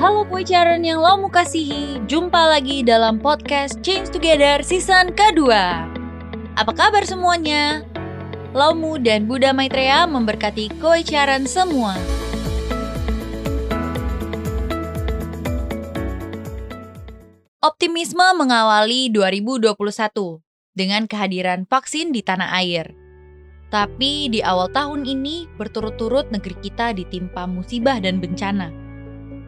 halo Poicharon yang lo mu kasihi, jumpa lagi dalam podcast Change Together season kedua. Apa kabar semuanya? Lo mu dan Buddha Maitreya memberkati Poicharon semua. Optimisme mengawali 2021 dengan kehadiran vaksin di tanah air. Tapi di awal tahun ini berturut-turut negeri kita ditimpa musibah dan bencana.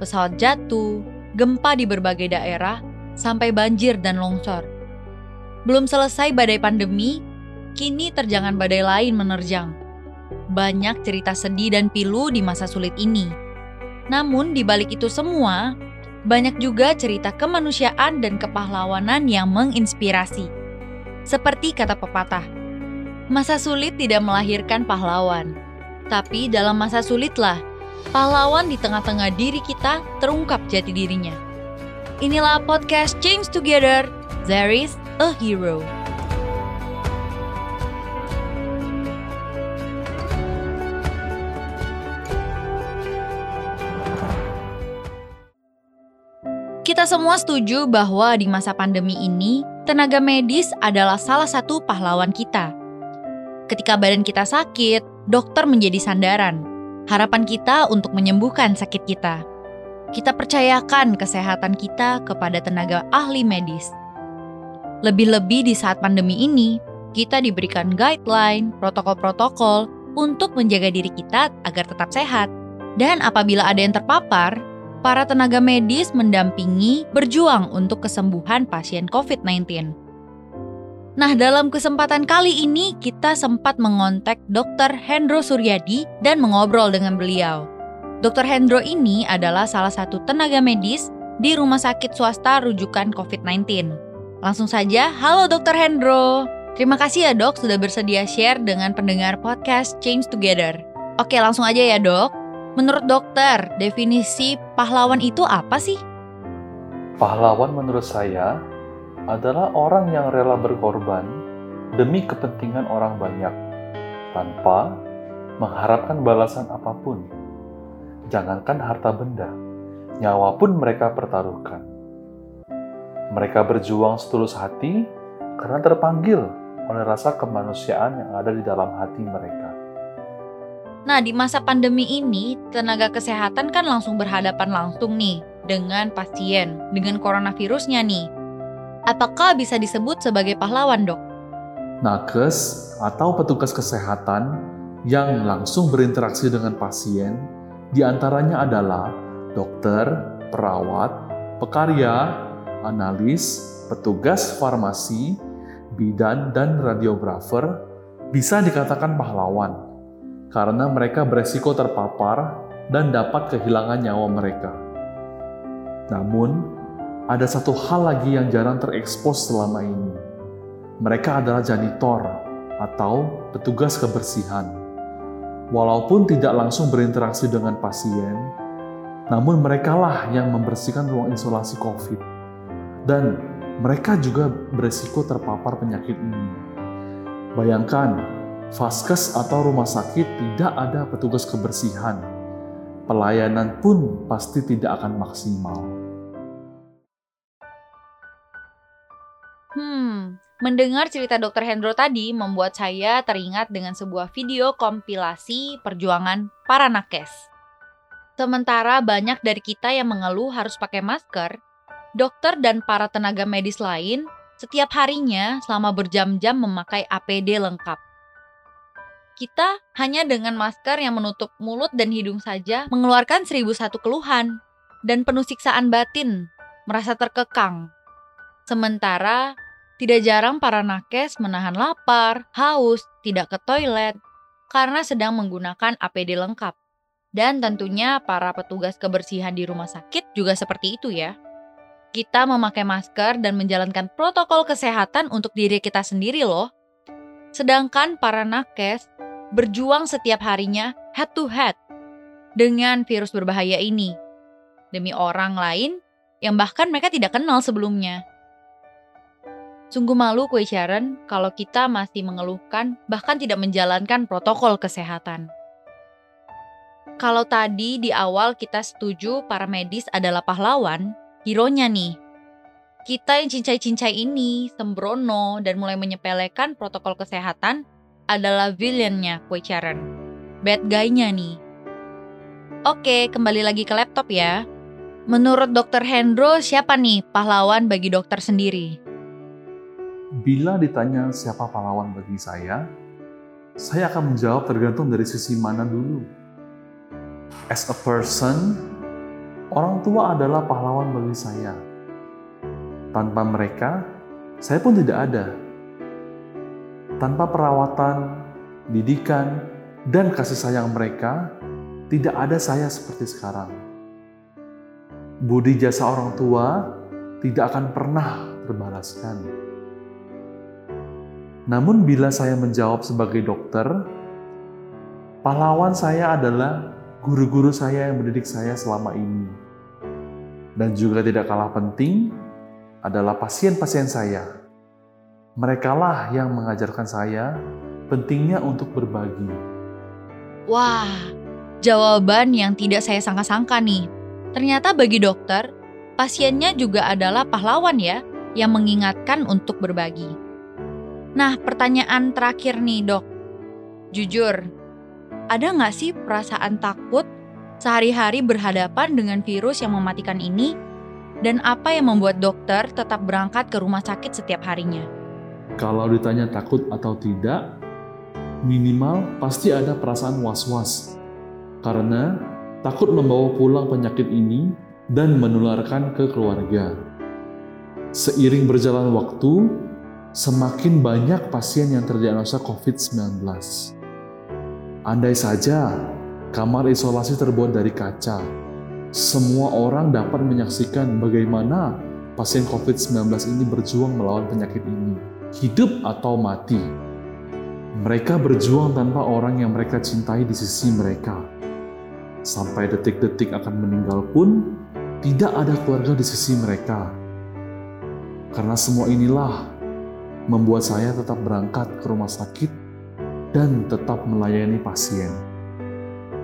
Pesawat jatuh, gempa di berbagai daerah, sampai banjir dan longsor. Belum selesai badai pandemi, kini terjangan badai lain menerjang. Banyak cerita sedih dan pilu di masa sulit ini. Namun di balik itu semua, banyak juga cerita kemanusiaan dan kepahlawanan yang menginspirasi. Seperti kata pepatah, masa sulit tidak melahirkan pahlawan. Tapi dalam masa sulitlah, pahlawan di tengah-tengah diri kita terungkap jati dirinya. Inilah podcast Change Together, There is a Hero. Kita semua setuju bahwa di masa pandemi ini, tenaga medis adalah salah satu pahlawan kita. Ketika badan kita sakit, dokter menjadi sandaran. Harapan kita untuk menyembuhkan sakit kita. Kita percayakan kesehatan kita kepada tenaga ahli medis. Lebih-lebih di saat pandemi ini, kita diberikan guideline, protokol-protokol untuk menjaga diri kita agar tetap sehat. Dan apabila ada yang terpapar, para tenaga medis mendampingi berjuang untuk kesembuhan pasien COVID-19. Nah, dalam kesempatan kali ini kita sempat mengontak Dr. Hendro Suryadi dan mengobrol dengan beliau. Dr. Hendro ini adalah salah satu tenaga medis di rumah sakit swasta rujukan COVID-19. Langsung saja, halo Dr. Hendro. Terima kasih ya dok sudah bersedia share dengan pendengar podcast Change Together. Oke, langsung aja ya dok. Menurut dokter, definisi pahlawan itu apa sih? Pahlawan menurut saya adalah orang yang rela berkorban demi kepentingan orang banyak tanpa mengharapkan balasan apapun. Jangankan harta benda, nyawa pun mereka pertaruhkan. Mereka berjuang setulus hati karena terpanggil oleh rasa kemanusiaan yang ada di dalam hati mereka. Nah, di masa pandemi ini, tenaga kesehatan kan langsung berhadapan langsung nih dengan pasien, dengan coronavirusnya nih. Apakah bisa disebut sebagai pahlawan, dok? Nakes atau petugas kesehatan yang langsung berinteraksi dengan pasien, diantaranya adalah dokter, perawat, pekarya, analis, petugas farmasi, bidan, dan radiografer, bisa dikatakan pahlawan. Karena mereka beresiko terpapar dan dapat kehilangan nyawa mereka. Namun, ada satu hal lagi yang jarang terekspos selama ini. Mereka adalah janitor atau petugas kebersihan. Walaupun tidak langsung berinteraksi dengan pasien, namun merekalah yang membersihkan ruang isolasi COVID. Dan mereka juga beresiko terpapar penyakit ini. Bayangkan, vaskes atau rumah sakit tidak ada petugas kebersihan. Pelayanan pun pasti tidak akan maksimal. Mendengar cerita Dr. Hendro tadi membuat saya teringat dengan sebuah video kompilasi perjuangan para nakes. Sementara banyak dari kita yang mengeluh harus pakai masker, dokter dan para tenaga medis lain setiap harinya selama berjam-jam memakai APD lengkap. Kita hanya dengan masker yang menutup mulut dan hidung saja mengeluarkan 1001 keluhan dan penuh siksaan batin, merasa terkekang. Sementara, tidak jarang para nakes menahan lapar, haus, tidak ke toilet karena sedang menggunakan APD lengkap. Dan tentunya para petugas kebersihan di rumah sakit juga seperti itu ya. Kita memakai masker dan menjalankan protokol kesehatan untuk diri kita sendiri loh. Sedangkan para nakes berjuang setiap harinya head to head dengan virus berbahaya ini demi orang lain yang bahkan mereka tidak kenal sebelumnya. Sungguh malu Sharon kalau kita masih mengeluhkan bahkan tidak menjalankan protokol kesehatan. Kalau tadi di awal kita setuju para medis adalah pahlawan, hero-nya nih. Kita yang cincai-cincai ini, sembrono, dan mulai menyepelekan protokol kesehatan adalah villain-nya Kue Charen. Bad guy-nya nih. Oke, kembali lagi ke laptop ya. Menurut Dr. Hendro, siapa nih pahlawan bagi dokter sendiri? Bila ditanya siapa pahlawan bagi saya akan menjawab tergantung dari sisi mana dulu. As a person, orang tua adalah pahlawan bagi saya. Tanpa mereka, saya pun tidak ada. Tanpa perawatan, didikan, dan kasih sayang mereka, tidak ada saya seperti sekarang. Budi jasa orang tua tidak akan pernah terbalaskan. Namun bila saya menjawab sebagai dokter, pahlawan saya adalah guru-guru saya yang mendidik saya selama ini. Dan juga tidak kalah penting adalah pasien-pasien saya. Merekalah yang mengajarkan saya pentingnya untuk berbagi. Wah, jawaban yang tidak saya sangka-sangka nih. Ternyata bagi dokter, pasiennya juga adalah pahlawan ya, yang mengingatkan untuk berbagi. Nah, pertanyaan terakhir nih dok. Jujur, ada nggak sih perasaan takut sehari-hari berhadapan dengan virus yang mematikan ini? Dan apa yang membuat dokter tetap berangkat ke rumah sakit setiap harinya? Kalau ditanya takut atau tidak, minimal pasti ada perasaan was-was. Karena takut membawa pulang penyakit ini dan menularkan ke keluarga. Seiring berjalan waktu, semakin banyak pasien yang terdiagnosa COVID-19. Andai saja kamar isolasi terbuat dari kaca, semua orang dapat menyaksikan bagaimana pasien COVID-19 ini berjuang melawan penyakit ini. Hidup atau mati, mereka berjuang tanpa orang yang mereka cintai di sisi mereka. Sampai detik-detik akan meninggal pun, tidak ada keluarga di sisi mereka. Karena semua inilah membuat saya tetap berangkat ke rumah sakit dan tetap melayani pasien.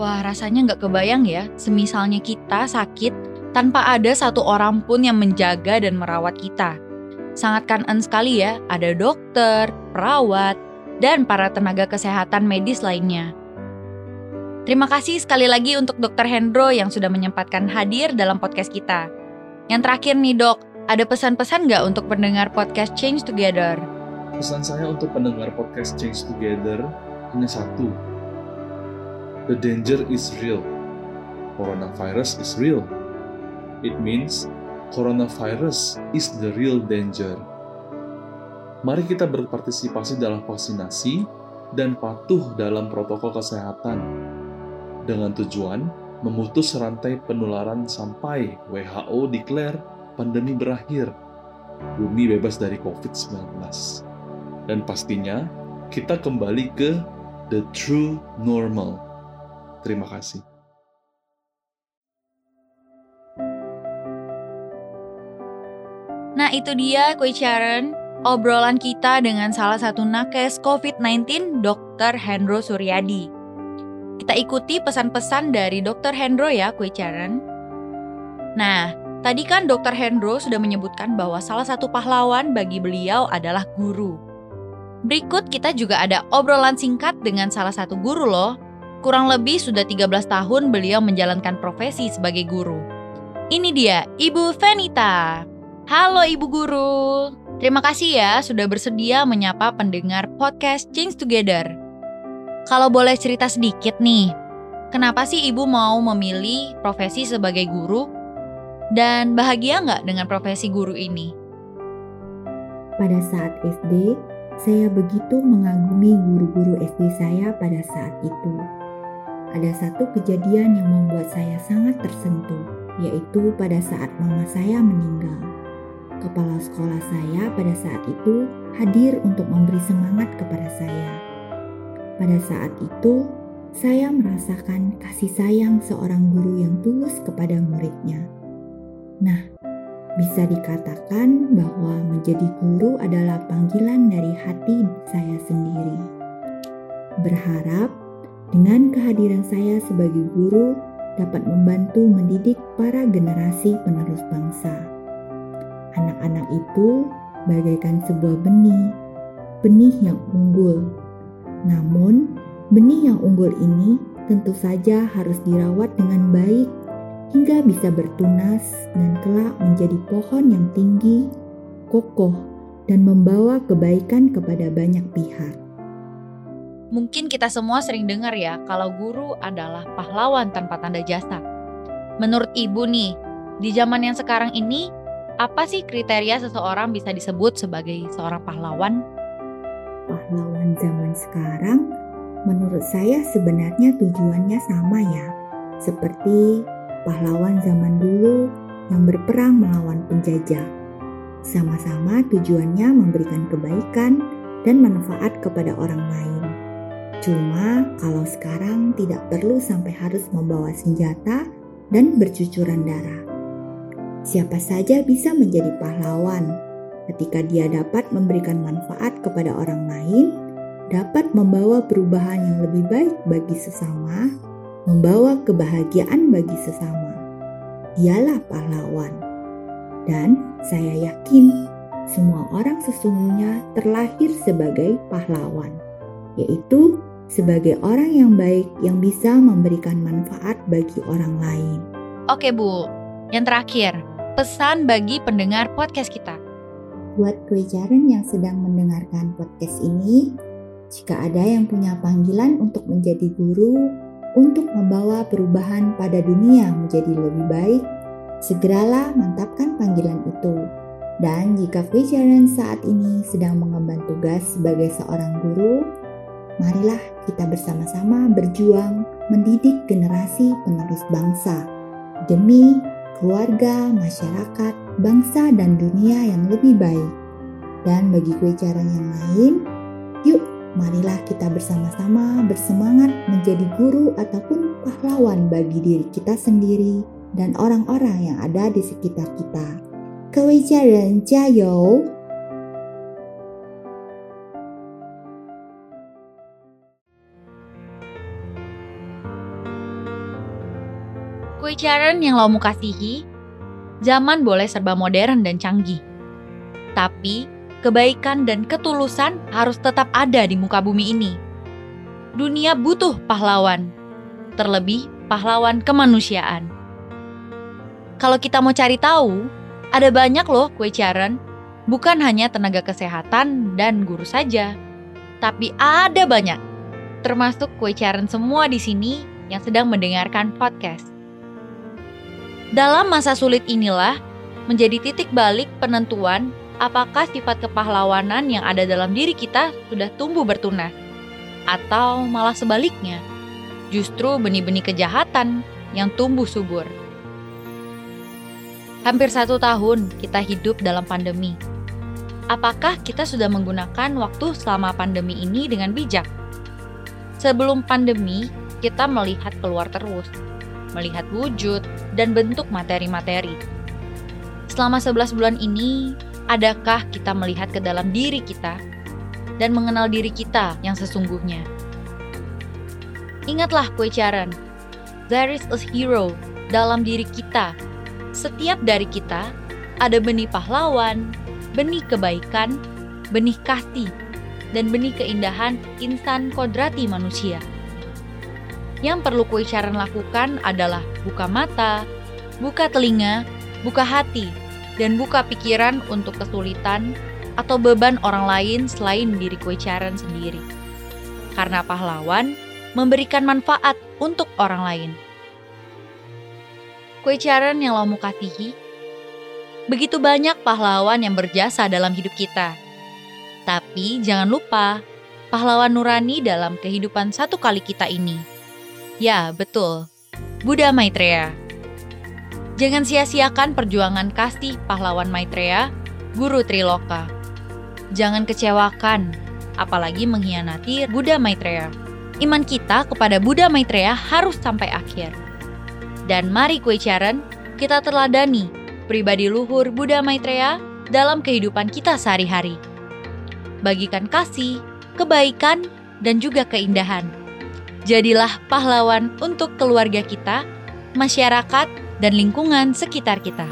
Wah, rasanya nggak kebayang ya, semisalnya kita sakit tanpa ada satu orang pun yang menjaga dan merawat kita. Sangat kangen sekali ya, ada dokter, perawat, dan para tenaga kesehatan medis lainnya. Terima kasih sekali lagi untuk Dr. Hendro yang sudah menyempatkan hadir dalam podcast kita. Yang terakhir nih dok, ada pesan-pesan nggak untuk pendengar podcast Change Together? Pesan saya untuk pendengar podcast Change Together hanya satu. The danger is real. Coronavirus is real. It means coronavirus is the real danger. Mari kita berpartisipasi dalam vaksinasi dan patuh dalam protokol kesehatan dengan tujuan memutus rantai penularan sampai WHO declare pandemi berakhir, bumi bebas dari COVID-19. Dan pastinya kita kembali ke the true normal. Terima kasih. Nah itu dia Kue Charen, obrolan kita dengan salah satu nakes COVID-19 Dr. Hendro Suryadi. Kita ikuti pesan-pesan dari Dr. Hendro ya Kue Charen. Nah, tadi kan Dr. Hendro sudah menyebutkan bahwa salah satu pahlawan bagi beliau adalah guru. Berikut kita juga ada obrolan singkat dengan salah satu guru loh. Kurang lebih sudah 13 tahun beliau menjalankan profesi sebagai guru. Ini dia, Ibu Fenita. Halo Ibu Guru, terima kasih ya sudah bersedia menyapa pendengar podcast Change Together. Kalau boleh cerita sedikit nih, kenapa sih Ibu mau memilih profesi sebagai guru? Dan bahagia nggak dengan profesi guru ini? Pada saat SD, saya begitu mengagumi guru-guru SD saya pada saat itu. Ada satu kejadian yang membuat saya sangat tersentuh, yaitu pada saat mama saya meninggal. Kepala sekolah saya pada saat itu hadir untuk memberi semangat kepada saya. Pada saat itu, saya merasakan kasih sayang seorang guru yang tulus kepada muridnya. Nah, bisa dikatakan bahwa menjadi guru adalah panggilan dari hati saya sendiri. Berharap Dengan kehadiran saya sebagai guru dapat membantu mendidik para generasi penerus bangsa. Anak-anak itu bagaikan sebuah benih yang unggul. Namun, benih yang unggul ini tentu saja harus dirawat dengan baik hingga bisa bertunas dan kelak menjadi pohon yang tinggi, kokoh, dan membawa kebaikan kepada banyak pihak. Mungkin kita semua sering dengar ya kalau guru adalah pahlawan tanpa tanda jasa. Menurut Ibu nih, di zaman yang sekarang ini, apa sih kriteria seseorang bisa disebut sebagai seorang pahlawan? Pahlawan zaman sekarang, menurut saya sebenarnya tujuannya sama ya, seperti pahlawan zaman dulu yang berperang melawan penjajah. Sama-sama tujuannya memberikan kebaikan dan manfaat kepada orang lain. Cuma kalau sekarang tidak perlu sampai harus membawa senjata dan bercucuran darah. Siapa saja bisa menjadi pahlawan ketika dia dapat memberikan manfaat kepada orang lain, dapat membawa perubahan yang lebih baik bagi sesama, membawa kebahagiaan bagi sesama. Dialah pahlawan. Dan saya yakin semua orang sesungguhnya terlahir sebagai pahlawan, yaitu sebagai orang yang baik yang bisa memberikan manfaat bagi orang lain. Oke Bu, yang terakhir, pesan bagi pendengar podcast kita. Buat kejaran yang sedang mendengarkan podcast ini, jika ada yang punya panggilan untuk menjadi guru, untuk membawa perubahan pada dunia menjadi lebih baik, segeralah mantapkan panggilan itu. Dan jika Veteran saat ini sedang mengemban tugas sebagai seorang guru, marilah kita bersama-sama berjuang mendidik generasi penerus bangsa demi keluarga, masyarakat, bangsa, dan dunia yang lebih baik. Dan bagi Veteran yang lain, yuk marilah kita bersama-sama bersemangat menjadi guru ataupun pahlawan bagi diri kita sendiri dan orang-orang yang ada di sekitar kita. Kewijaran, jayo! Kewijaran yang kamu kasihi, zaman boleh serba modern dan canggih. Tapi, kebaikan dan ketulusan harus tetap ada di muka bumi ini. Dunia butuh pahlawan, terlebih pahlawan kemanusiaan. Kalau kita mau cari tahu, ada banyak loh Kwecharen, bukan hanya tenaga kesehatan dan guru saja, tapi ada banyak, termasuk Kwecharen semua di sini yang sedang mendengarkan podcast. Dalam masa sulit inilah menjadi titik balik penentuan apakah sifat kepahlawanan yang ada dalam diri kita sudah tumbuh bertunas? Atau malah sebaliknya, justru benih-benih kejahatan yang tumbuh subur. Hampir 1 tahun kita hidup dalam pandemi. Apakah kita sudah menggunakan waktu selama pandemi ini dengan bijak? Sebelum pandemi, kita melihat keluar terus, melihat wujud dan bentuk materi-materi. Selama 11 bulan ini, adakah kita melihat ke dalam diri kita dan mengenal diri kita yang sesungguhnya? Ingatlah Kwecharen, there is a hero dalam diri kita. Setiap dari kita ada benih pahlawan, benih kebaikan, benih kasih, dan benih keindahan insan kodrati manusia. Yang perlu Kwecharen lakukan adalah buka mata, buka telinga, buka hati, dan buka pikiran untuk kesulitan atau beban orang lain selain diri Kwecharen sendiri. Karena pahlawan memberikan manfaat untuk orang lain. Kwecharen yang kamu kasihi, begitu banyak pahlawan yang berjasa dalam hidup kita. Tapi jangan lupa, pahlawan nurani dalam kehidupan satu kali kita ini. Ya, betul. Buddha Maitreya. Jangan sia-siakan perjuangan kasih pahlawan Maitreya, Guru Triloka. Jangan kecewakan, apalagi mengkhianati Buddha Maitreya. Iman kita kepada Buddha Maitreya harus sampai akhir. Dan mari Kwecharen, kita teladani pribadi luhur Buddha Maitreya dalam kehidupan kita sehari-hari. Bagikan kasih, kebaikan, dan juga keindahan. Jadilah pahlawan untuk keluarga kita, masyarakat, dan lingkungan sekitar kita.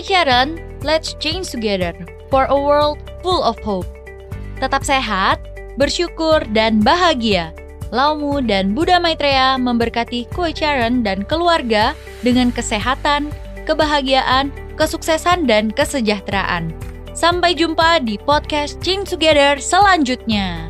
Sharon, let's change together for a world full of hope. Tetap sehat, bersyukur, dan bahagia. Laumu dan Buddha Maitreya memberkati Koi Charon dan keluarga dengan kesehatan, kebahagiaan, kesuksesan, dan kesejahteraan. Sampai jumpa di podcast Change Together selanjutnya.